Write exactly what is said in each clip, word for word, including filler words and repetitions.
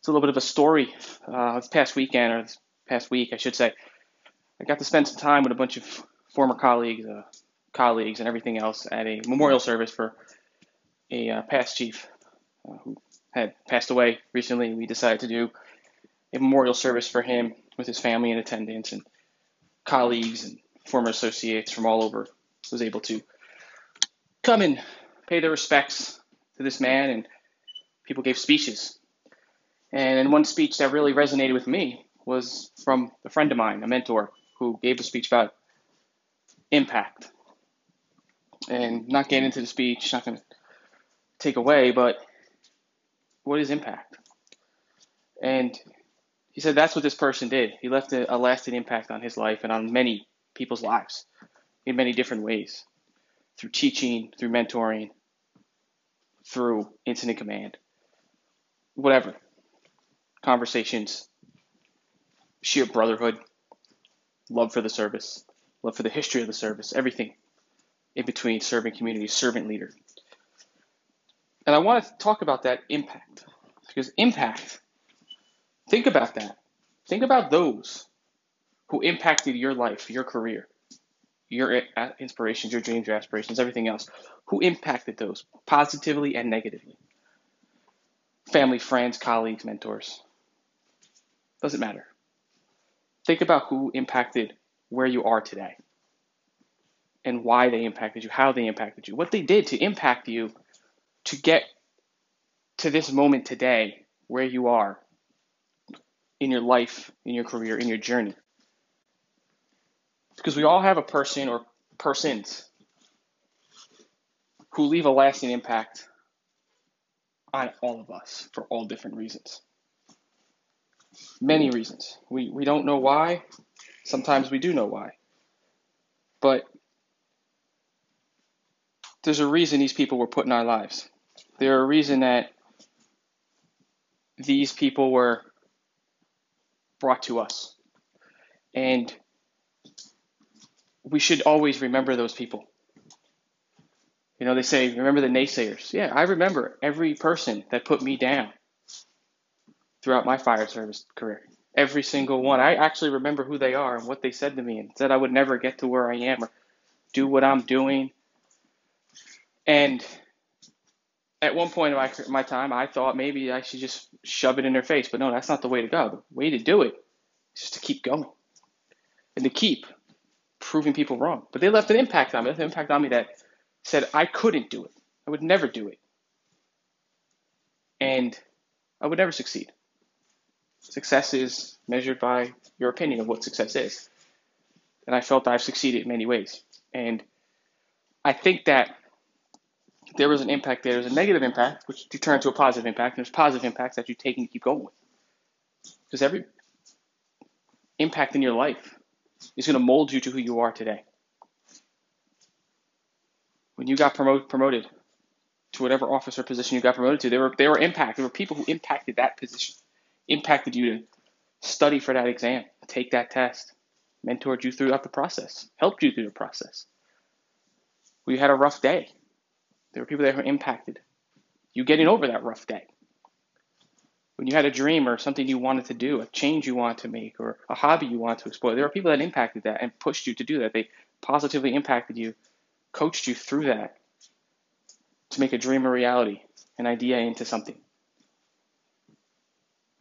it's a little bit of a story. Uh, this past weekend, or this past week, I should say, I got to spend some time with a bunch of former colleagues, uh, colleagues, and everything else at a memorial service for a uh, past chief uh, who had passed away recently. We decided to do a memorial service for him with his family in attendance, and colleagues and former associates from all over was able to come and pay their respects to this man, and people gave speeches. And one speech that really resonated with me was from a friend of mine, a mentor, who gave a speech about impact. And not getting into the speech, not going to take away, but what is impact? And he said that's what this person did. He left a, a lasting impact on his life and on many people's lives in many different ways, through teaching, through mentoring, through incident command, whatever. Conversations, sheer brotherhood, love for the service, love for the history of the service, everything in between, serving community, servant leader. And I want to talk about that impact, because impact, think about that. Think about those who impacted your life, your career, your inspirations, your dreams, your aspirations, everything else. Who impacted those positively and negatively? Family, friends, colleagues, mentors. Doesn't matter. Think about who impacted where you are today and why they impacted you, how they impacted you, what they did to impact you to get to this moment today where you are in your life, in your career, in your journey. Because we all have a person or persons who leave a lasting impact on all of us for all different reasons. Many reasons. We we don't know why. Sometimes we do know why. But there's a reason these people were put in our lives. There's a reason that these people were brought to us. And we should always remember those people. You know, they say, remember the naysayers. Yeah, I remember every person that put me down throughout my fire service career. Every single one. I actually remember who they are and what they said to me, and said I would never get to where I am or do what I'm doing. And at one point in my, my time, I thought maybe I should just shove it in their face. But no, that's not the way to go. The way to do it is just to keep going and to keep proving people wrong. But they left an impact on me. They left an impact on me that said I couldn't do it. I would never do it. And I would never succeed. Success is measured by your opinion of what success is. And I felt I've succeeded in many ways. And I think that there was an impact there. There was a negative impact, which you turn to a positive impact. And there's positive impacts that you take and keep going with. Because every impact in your life is going to mold you to who you are today. When you got promote, promoted to whatever office or position you got promoted to, there were there were impact. There were people who impacted that position, impacted you to study for that exam, take that test, mentored you throughout the process, helped you through the process. We had a rough day. There were people that were impacted. You getting over that rough day. When you had a dream or something you wanted to do, a change you wanted to make, or a hobby you wanted to explore, there were people that impacted that and pushed you to do that. They positively impacted you, coached you through that to make a dream a reality, an idea into something.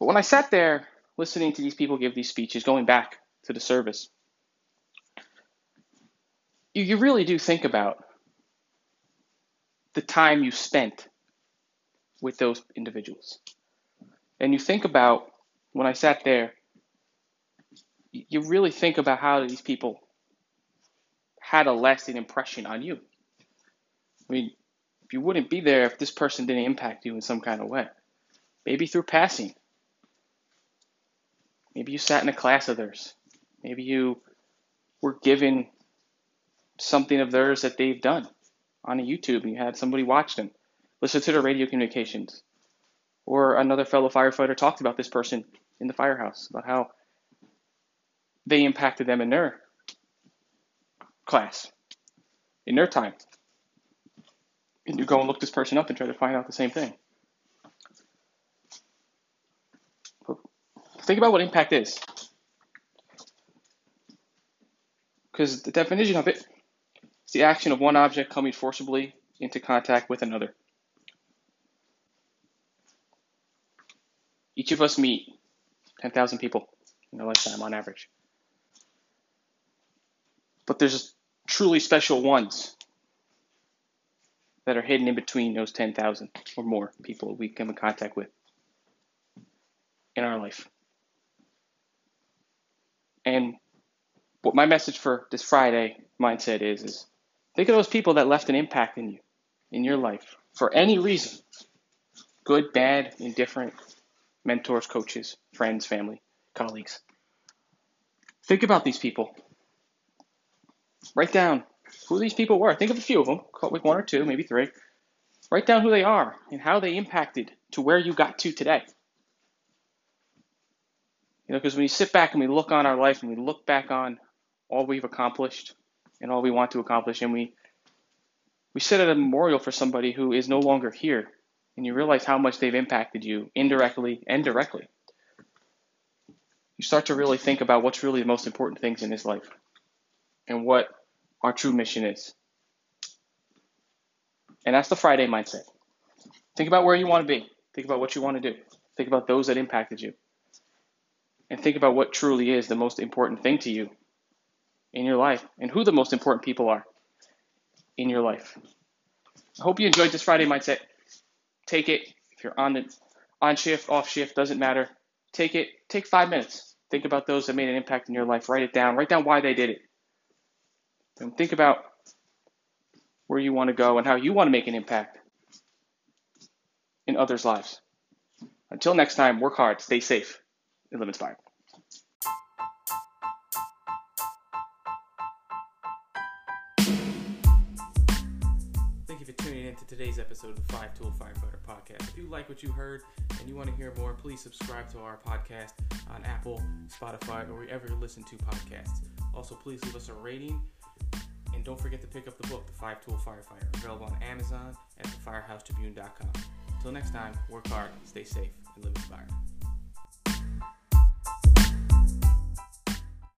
But when I sat there listening to these people give these speeches, going back to the service, you, you really do think about the time you spent with those individuals. And you think about, when I sat there, you really think about how these people had a lasting impression on you. I mean, you wouldn't be there if this person didn't impact you in some kind of way. Maybe through passing. Maybe you sat in a class of theirs. Maybe you were given something of theirs that they've done on a YouTube and you had somebody watch them. Listen to their radio communications. Or another fellow firefighter talked about this person in the firehouse, about how they impacted them in their class, in their time. And you go and look this person up and try to find out the same thing. Think about what impact is. Because the definition of it is the action of one object coming forcibly into contact with another. Each of us meet ten thousand people in a lifetime on average. But there's truly special ones that are hidden in between those ten thousand or more people we come in contact with in our life. And what my message for this Friday mindset is, is think of those people that left an impact in you, in your life, for any reason. Good, bad, indifferent, mentors, coaches, friends, family, colleagues. Think about these people. Write down who these people were. Think of a few of them, like one or two, maybe three. Write down who they are and how they impacted to where you got to today. You know, because when you sit back and we look on our life and we look back on all we've accomplished and all we want to accomplish, and we we sit at a memorial for somebody who is no longer here, and you realize how much they've impacted you indirectly and directly, you start to really think about what's really the most important things in this life and what our true mission is. And that's the Friday mindset. Think about where you want to be. Think about what you want to do. Think about those that impacted you. And think about what truly is the most important thing to you in your life and who the most important people are in your life. I hope you enjoyed this Friday mindset. Take it. If you're on the on shift, off shift, doesn't matter. Take it. Take five minutes. Think about those that made an impact in your life. Write it down. Write down why they did it. And think about where you want to go and how you want to make an impact in others' lives. Until next time, work hard, stay safe, and live inspired. Thank you for tuning in to today's episode of the five-Tool Firefighter podcast. If you like what you heard and you want to hear more, please subscribe to our podcast on Apple, Spotify, or wherever you listen to podcasts. Also, please leave us a rating. And don't forget to pick up the book, The five-Tool Firefighter, available on Amazon at the firehouse tribune dot com. Until next time, work hard, stay safe, and live inspired.